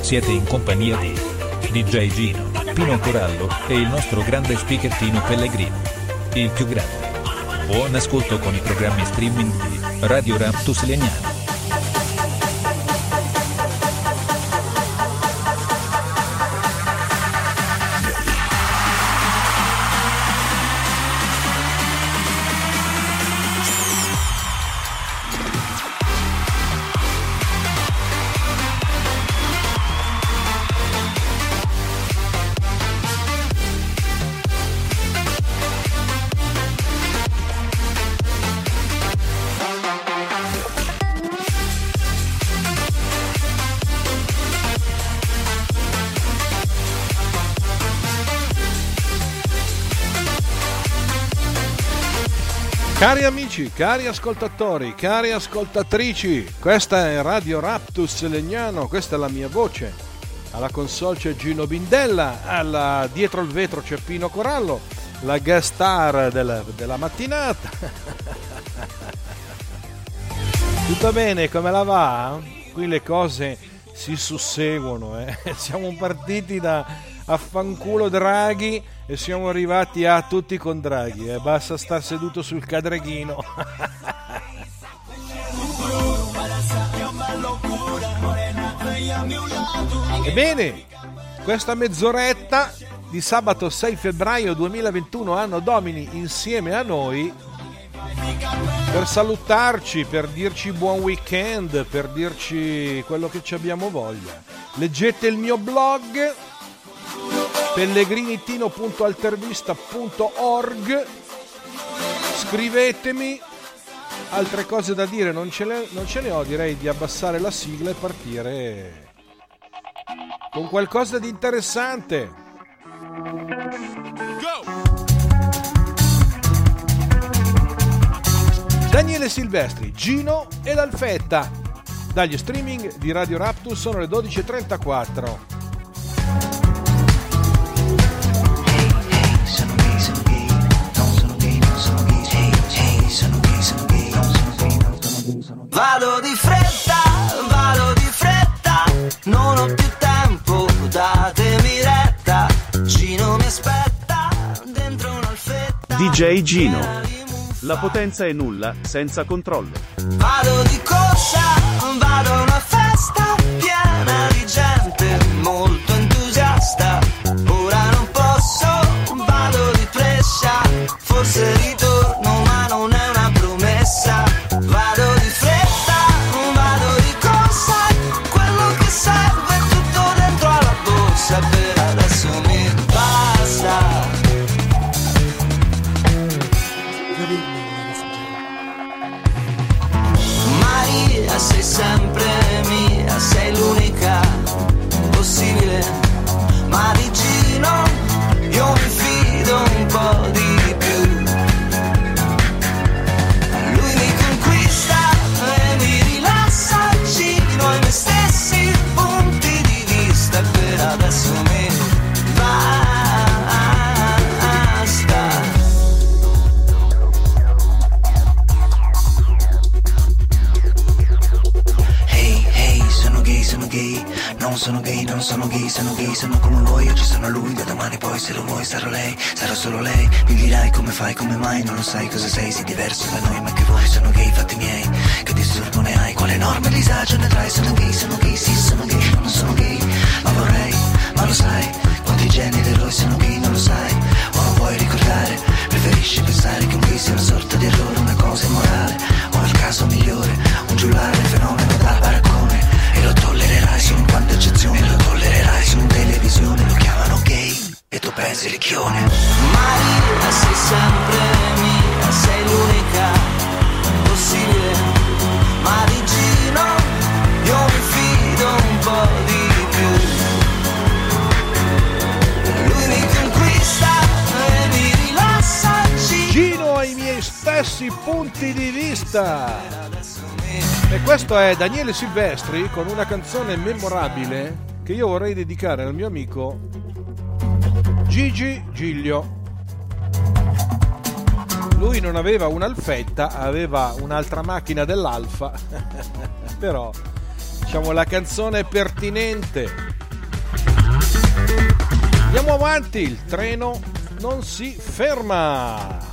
Siete in compagnia di DJ Gino, Pino Corallo e il nostro grande speaker Tino Pellegrini, il più grande. Buon ascolto con i programmi streaming di Radio Raptus Legnano. Cari amici, cari ascoltatori, cari ascoltatrici, questa è Radio Raptus Legnano, questa è la mia voce. Alla console c'è Gino Bindella, alla dietro il vetro c'è Pino Corallo, la guest star della mattinata. Tutto bene, come la va? Qui le cose si susseguono, Siamo partiti da affanculo Draghi e siamo arrivati a tutti con Draghi, basta star seduto sul cadreghino. Ebbene, questa mezz'oretta di sabato 6 febbraio 2021 anno domini insieme a noi per salutarci, per dirci buon weekend, per dirci quello che ci abbiamo voglia. Leggete il mio blog pellegrinitino.altervista.org, scrivetemi. Altre cose da dire non ce ne ho, direi di abbassare la sigla e partire con qualcosa di interessante. Go! Daniele Silvestri, Gino e l'Alfetta dagli streaming di Radio Raptus. Sono le 12:34. Vado di fretta, non ho più tempo, datemi retta, Gino mi aspetta, dentro un'alfetta. DJ Gino, la potenza è nulla, senza controllo. Vado di corsa, vado a una festa, piena di gente, molto entusiasta, ora non posso, vado di prescia, forse ritorno ma non è una promessa, vado di fretta. Sapere adesso mi passa. Maria sei sempre mia. sono gay, non sono gay, sono gay, sono come voi, oggi sono lui, da domani poi se lo vuoi sarò lei, sarò solo lei. Mi dirai come fai, come mai, non lo sai cosa sei, sei diverso da noi, ma che vuoi, sono gay, fatti miei, che disturbo ne hai, quale enorme disagio ne trai, sono gay, sì, sono gay, non sono gay, ma vorrei, ma lo sai, quanti geni d'eroi sono gay, non lo sai, o non vuoi ricordare, preferisci pensare che un gay sia una sorta di errore, una cosa immorale, o il caso migliore, un giullare, fenomeno da baraccone. E lo tollererai solo in quanta eccezione, lo tollererai solo in televisione, lo chiamano gay e tu pensi ricchione. Maria sei sempre mia, sei l'unica possibile, ma vicino io mi fido un po' di più, lui mi conquista e mi rilassa. Gino ai miei stessi punti di vista. E questo è Daniele Silvestri con una canzone memorabile che io vorrei dedicare al mio amico Gigi Giglio. Lui non aveva un'Alfetta, aveva un'altra macchina dell'Alfa, però diciamo la canzone è pertinente. Andiamo avanti, il treno non si ferma.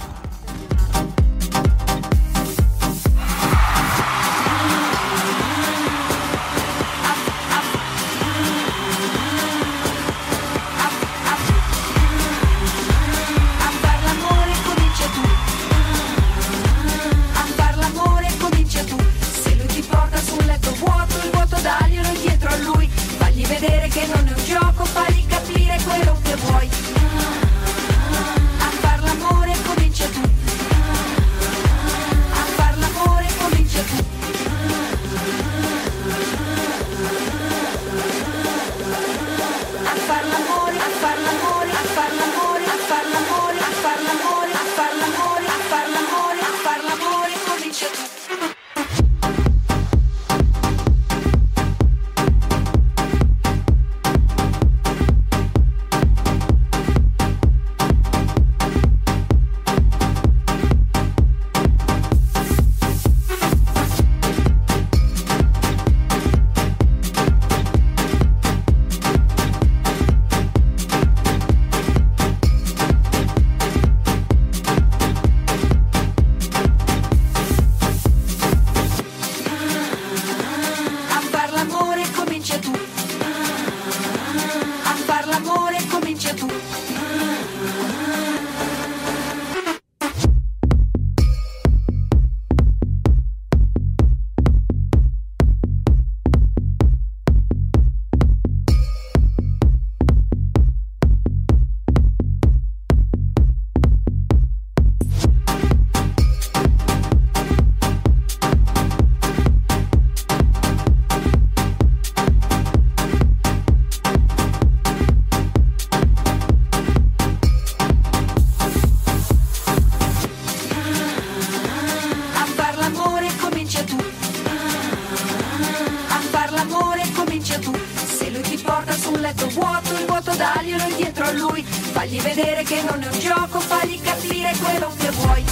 Che non è un gioco, fagli capire quello che vuoi.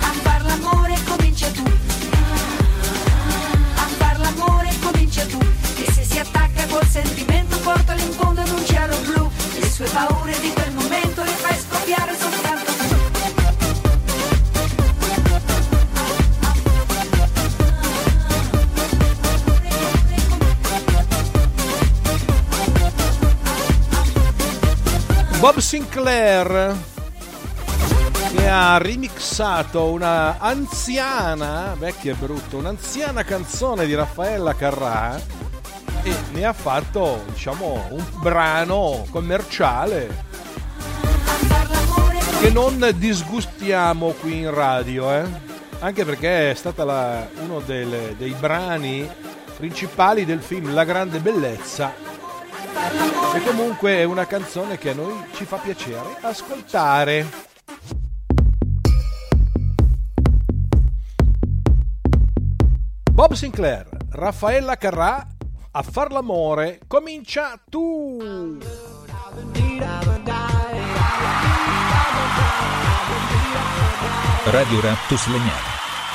A far l'amore comincia tu, a far l'amore comincia tu. A far l'amore, a far l'amore, a far l'amore, a far l'amore, a far l'amore, a far l'amore, a far l'amore, a far l'amore comincia tu. Bob Sinclair, che ha remixato una anziana, vecchia e brutta, un'anziana canzone di Raffaella Carrà e ne ha fatto, diciamo, un brano commerciale che non disgustiamo qui in radio, anche perché è stata uno dei brani principali del film La Grande Bellezza. E comunque è una canzone che a noi ci fa piacere ascoltare. Bob Sinclair, Raffaella Carrà, a far l'amore comincia tu. Radio Raptus Legnano,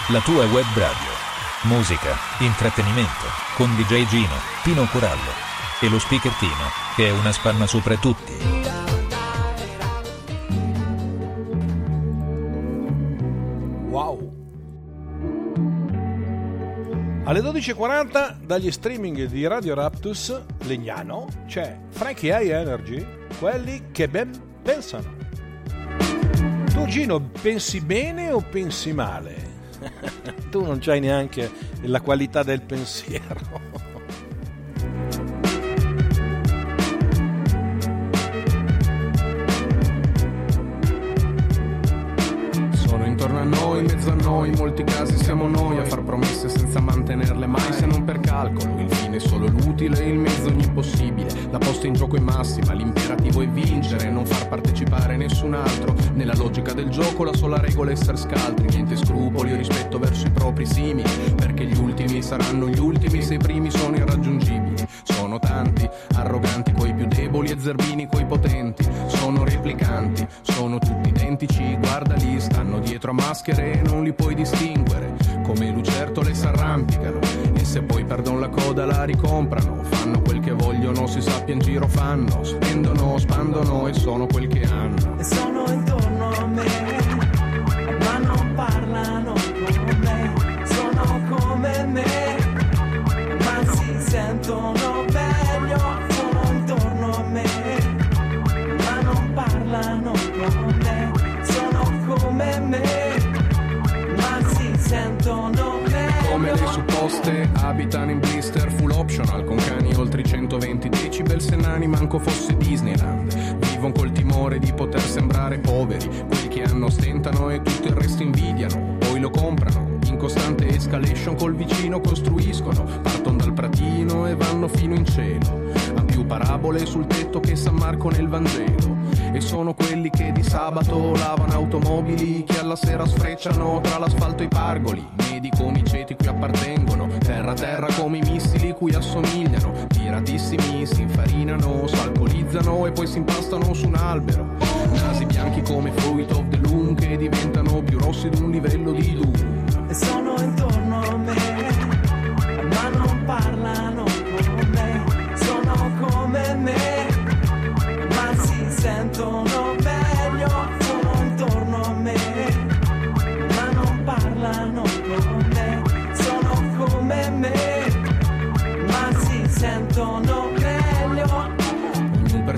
la tua web radio. musica, intrattenimento, con DJ Gino, Pino Corallo e lo speaker Tino, che è una spanna sopra tutti. Wow! Alle 12.40 dagli streaming di Radio Raptus Legnano c'è Frankie Hi-NRG, quelli che ben pensano. Tu Gino pensi bene o pensi male? Tu non c'hai neanche la qualità del pensiero. Intorno a noi, in mezzo a noi, in molti casi siamo noi a far promesse senza mantenerle mai, se non per calcolo. Il fine è solo l'utile, il mezzo ogni possibile. La posta in gioco è massima, l'imperativo è vincere, non far partecipare nessun altro. Nella logica del gioco la sola regola è essere scaltri, niente scrupoli o rispetto verso i propri simili, perché gli ultimi saranno gli ultimi se i primi sono irraggiungibili. Sono tanti, arroganti coi più deboli e zerbini coi potenti. Sono replicanti, sono tutti identici, guarda lì, stanno dietro a maschere e non li puoi distinguere, come lucertole s'arrampicano e se poi perdono la coda la ricomprano, fanno quel che vogliono, si sappia in giro fanno, spendono, spandono e sono quel che hanno. E sono intorno a me, ma non parlano con me, sono come me, ma si sentono meglio, sono intorno a me, ma non parlano con me. Come me, ma si sentono meglio. Come le supposte abitano in blister full optional, con cani oltre i 120 decibel, se nani manco fosse Disneyland. Vivono col timore di poter sembrare poveri, quelli che hanno stentano e tutto il resto invidiano, poi lo comprano. In costante escalation col vicino costruiscono, partono dal pratino e vanno fino in cielo, ha più parabole sul tetto che San Marco nel Vangelo. E sono quelli che di sabato lavano automobili, che alla sera sfrecciano tra l'asfalto e i pargoli, medi come i ceti cui appartengono, terra terra come i missili cui assomigliano, tiratissimi si infarinano, s'alcolizzano e poi si impastano su un albero, nasi bianchi come fruit of the loom, che diventano più rossi di un livello di lume. E sono intorno a me, ma non parlano con me, sono come me, ma si sentono meglio, sono intorno a me, ma non parlano con me, sono come me, ma si sentono meglio. Per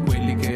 quelli che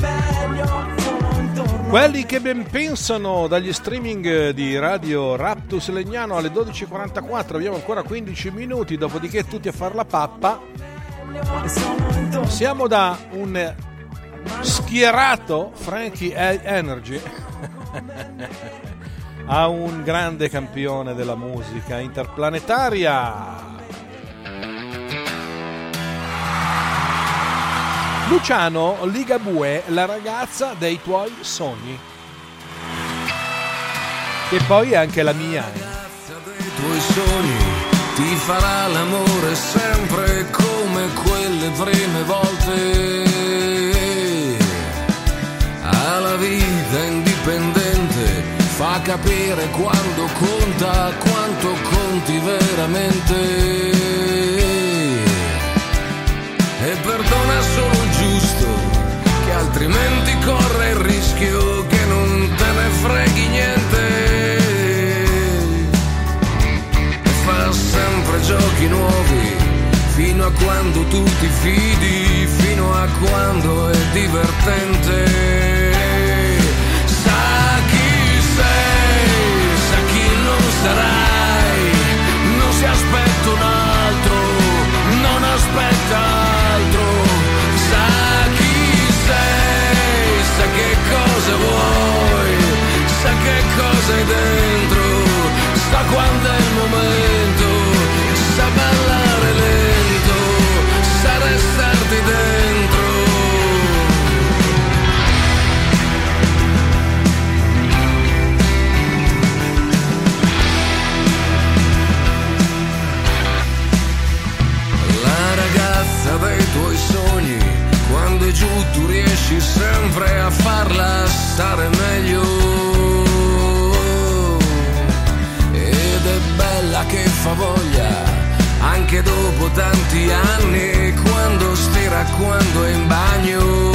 meglio. Quelli che ben pensano dagli streaming di Radio Raptus Legnano alle 12.44, abbiamo ancora 15 minuti, dopodiché tutti a far la pappa. Siamo da un schierato Frankie Hi-NRG a un grande campione della musica interplanetaria, Luciano Ligabue, la ragazza dei tuoi sogni. E poi anche la mia. La ragazza dei tuoi sogni ti farà l'amore sempre come quelle prime volte. Ha la vita indipendente, fa capire quando conta, quanto conti veramente. E perdona solo il giusto, che altrimenti corre il rischio che non te ne freghi niente. E fa sempre giochi nuovi, fino a quando tu ti fidi, fino a quando è divertente. giù, tu riesci sempre a farla stare meglio. Ed è bella che fa voglia anche dopo tanti anni, quando stira, quando è in bagno.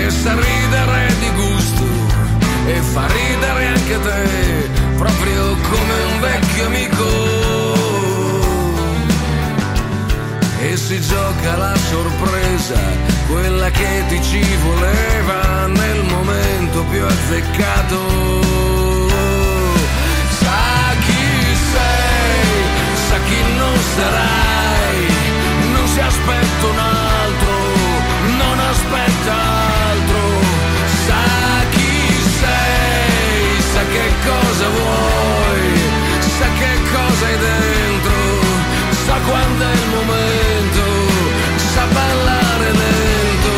E sa ridere di gusto e fa ridere anche te, proprio come un vecchio amico. E si gioca la sorpresa, quella che ti ci voleva nel momento più azzeccato. Sa chi sei, sa chi non sarai, non si aspetta un altro, non aspetta altro. Sa chi sei, sa che cosa vuoi, sa che cosa hai dentro, sa quando è il momento, sa ballare lento,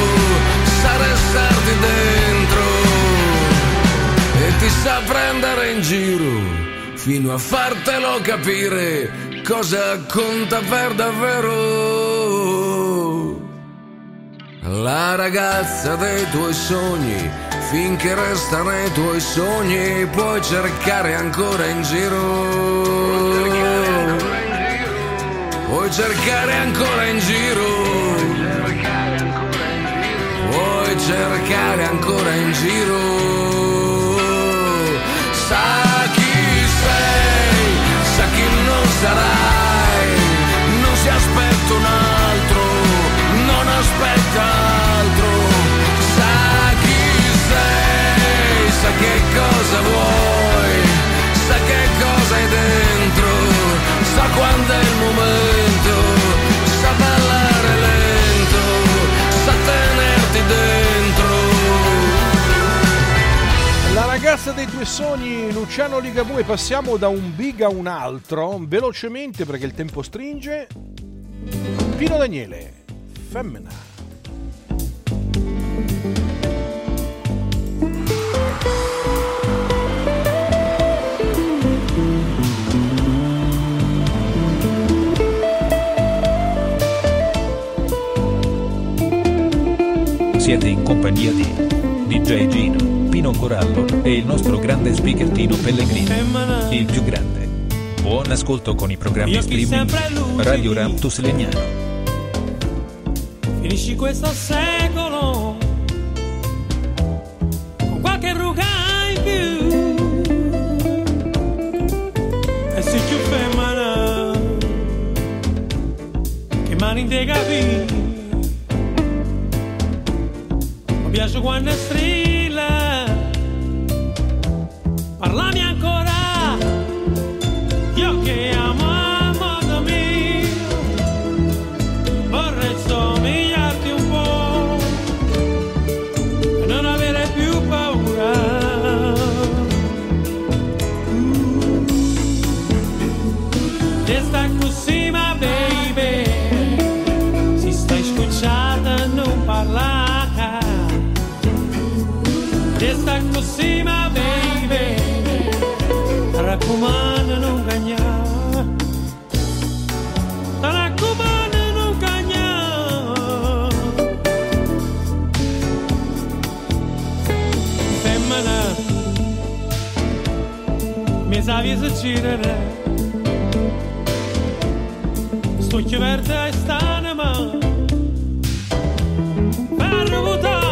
sa restarti dentro e ti sa prendere in giro fino a fartelo capire cosa conta per davvero. La ragazza dei tuoi sogni, finché resta nei tuoi sogni puoi cercare ancora in giro. Vuoi cercare ancora in giro, vuoi cercare ancora in giro. Sa chi sei, sa chi non sarai, non si aspetta un altro, non aspetta altro. Sa chi sei, sa che cosa vuoi, sa che cosa hai dentro, sa quando è il momento, sa ballare lento, sa tenerti dentro. La ragazza dei tuoi sogni, Luciano Ligabue. Passiamo da un big a un altro, velocemente perché il tempo stringe. Pino Daniele, Femmina. Siete in compagnia di DJ Gino, Pino Corallo e il nostro grande speaker Tino Pellegrini, il più grande. Buon ascolto con i programmi streaming Radio Raptus Legnano. Finisci questo secolo con qualche ruga in più e sei più femmina che mani te capi. Mi piace quando strilla, parlami ancora, io che amo a modo mio, vorrei somigliarti un po' e non avere più paura. Questa così ma baby, si sta scucciata non parlare. Sta così ma baby, raccomando non cagnare, raccomando non cagnare. Femmina, mi sa vi succedere, sto chiuverta e stane ma per votare.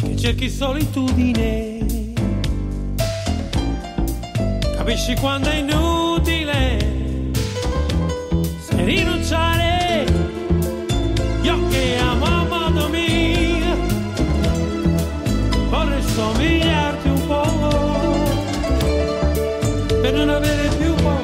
Che cerchi solitudine, capisci quando è inutile se rinunciare, io che amo a modo mio, vorrei somigliarti un po' per non avere più paura.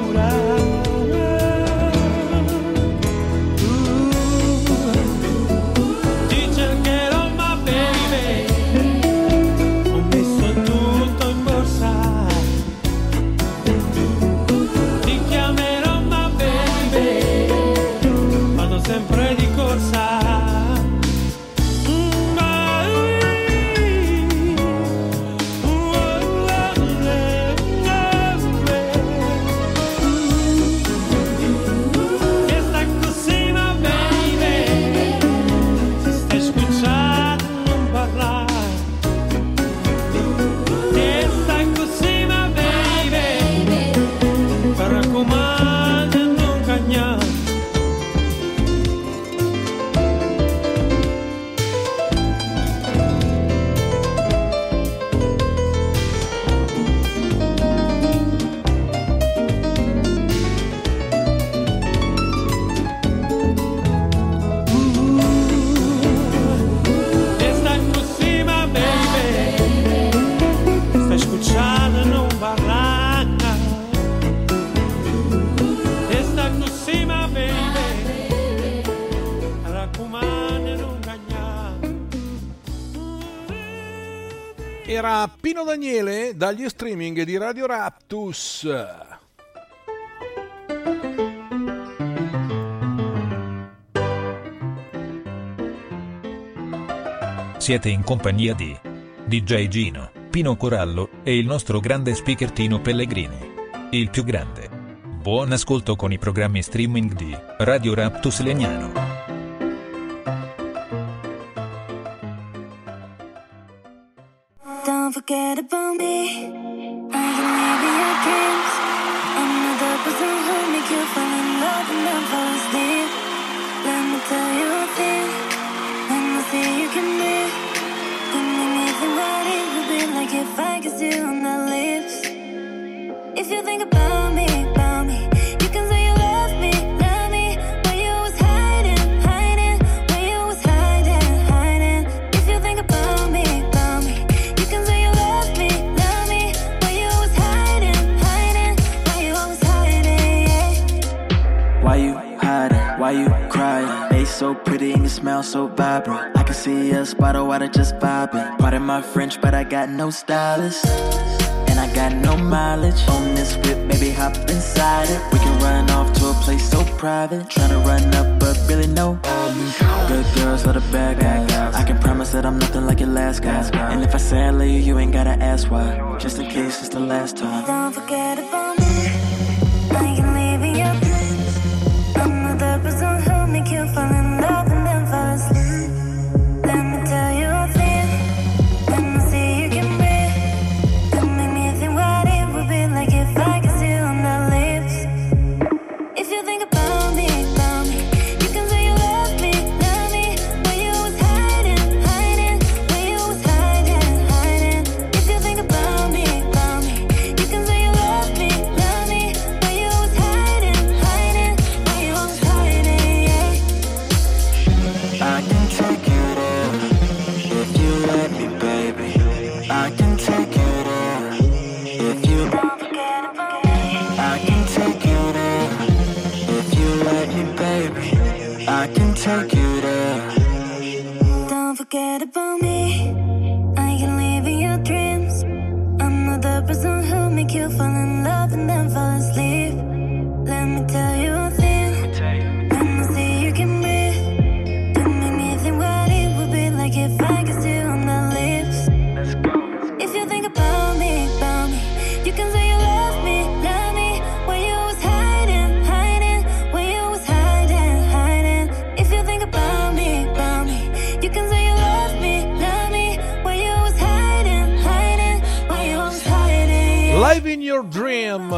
Era Pino Daniele dagli streaming di Radio Raptus. Siete in compagnia di DJ Gino, Pino Corallo e il nostro grande speaker Tino Pellegrini, il più grande. Buon ascolto con i programmi streaming di Radio Raptus Legnano. Forget about me, and maybe I can't. Another person who make you fall in love and then fall asleep. Let me tell you a thing, and I see you can live. Don't make me think about it, would be like if I kissed you on the lips. If you think about me, you can say you love me. Why you crying? They so pretty and you smell so vibrant. I can see us by the water just vibing. Pardon my French, but I got no stylist, and I got no mileage. On this whip, baby, hop inside it. We can run off to a place so private. Tryna run up, but really no. Good girls love the bad guys. I can promise that I'm nothing like your last guy. And if I say I leave, you ain't gotta ask why. Just in case it's the last time. Don't forget about me. You fall in love and then fall asleep. Let me tell you a thing, let me see you can breathe. Don't make me think what it would be like if I kissed you on the lips. If you think about me, you can say you love me, when you was hiding, hiding, when you was hiding, hiding. If you think about me, you can say you love me, when you was hiding, hiding, when you was hiding. I can take you there, if you let me, baby. I can take you there, if you don't forget about me. I can take you there, if you let me, baby. I can take you there. Don't forget about me. I can live in your dreams. I'm not the person who make you fall in love and then fall asleep. Let me tell you a thing, let me see you can breathe. Like if I could see on the lips. Let's go, let's go. If you think about me, you can say you love me, when you was hiding, hiding, when you was hiding, hiding. If you think about me, you can say you love me, when you was hiding, hiding, when you was hiding. Live in your dream.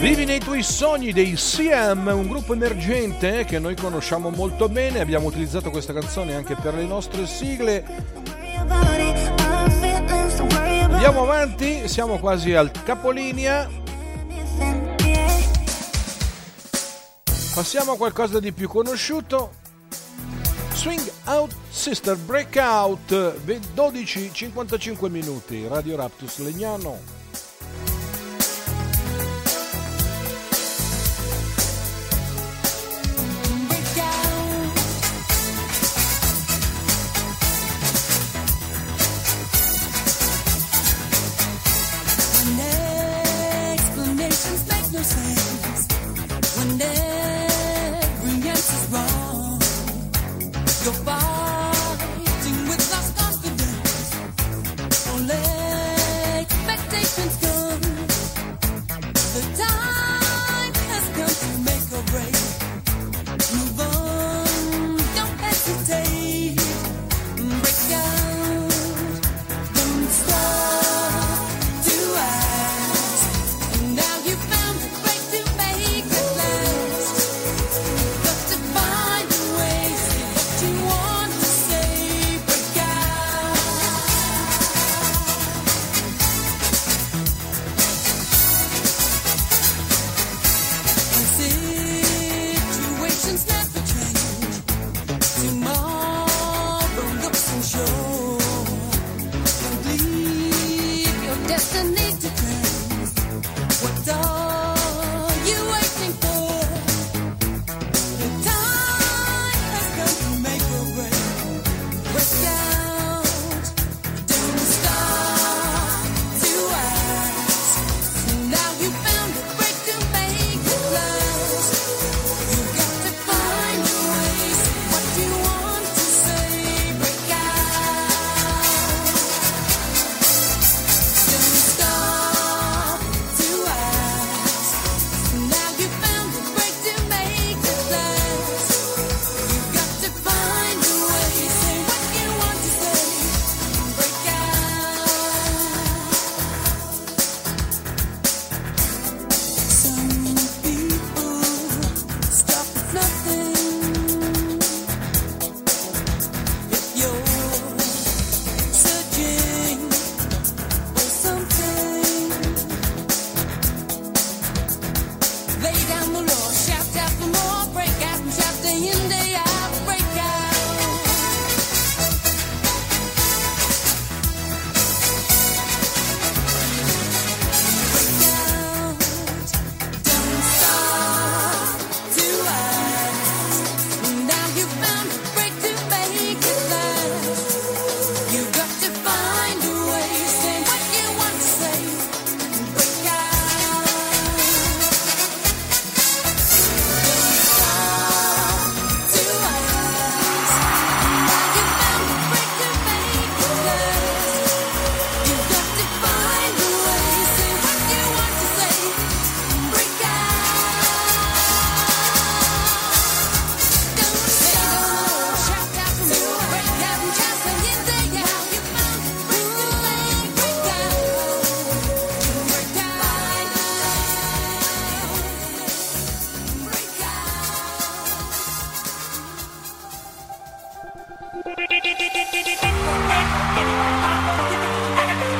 Vivi nei tuoi sogni dei CM, un gruppo emergente che noi conosciamo molto bene. Abbiamo utilizzato questa canzone anche per le nostre sigle. Andiamo avanti, siamo quasi al capolinea. Passiamo a qualcosa di più conosciuto. Swing Out Sister, Breakout, 12:55 minuti, Radio Raptus Legnano.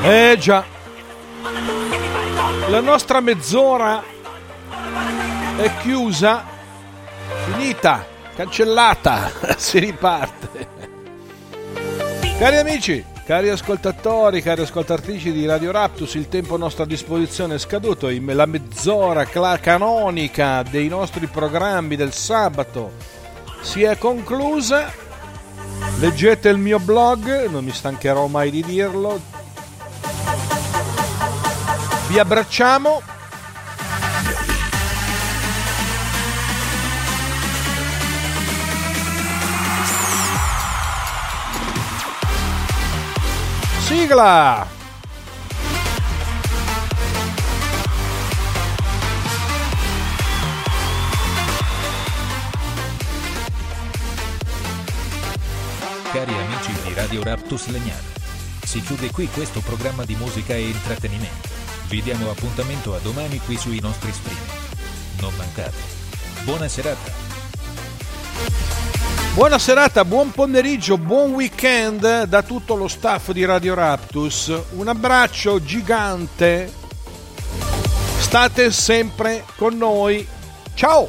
Eh già, la nostra mezz'ora è chiusa, finita, cancellata, si riparte. Cari amici, cari ascoltatori, cari ascoltatrici di Radio Raptus, il tempo a nostra disposizione è scaduto, la mezz'ora canonica dei nostri programmi del sabato si è conclusa. Leggete il mio blog, non mi stancherò mai di dirlo. Vi abbracciamo. Sigla! Cari amici di Radio Raptus Legnano, si chiude qui questo programma di musica e intrattenimento. Vi diamo appuntamento a domani qui sui nostri stream. Non mancate. Buona serata. Buona serata, buon pomeriggio, buon weekend da tutto lo staff di Radio Raptus. Un abbraccio gigante. State sempre con noi. Ciao!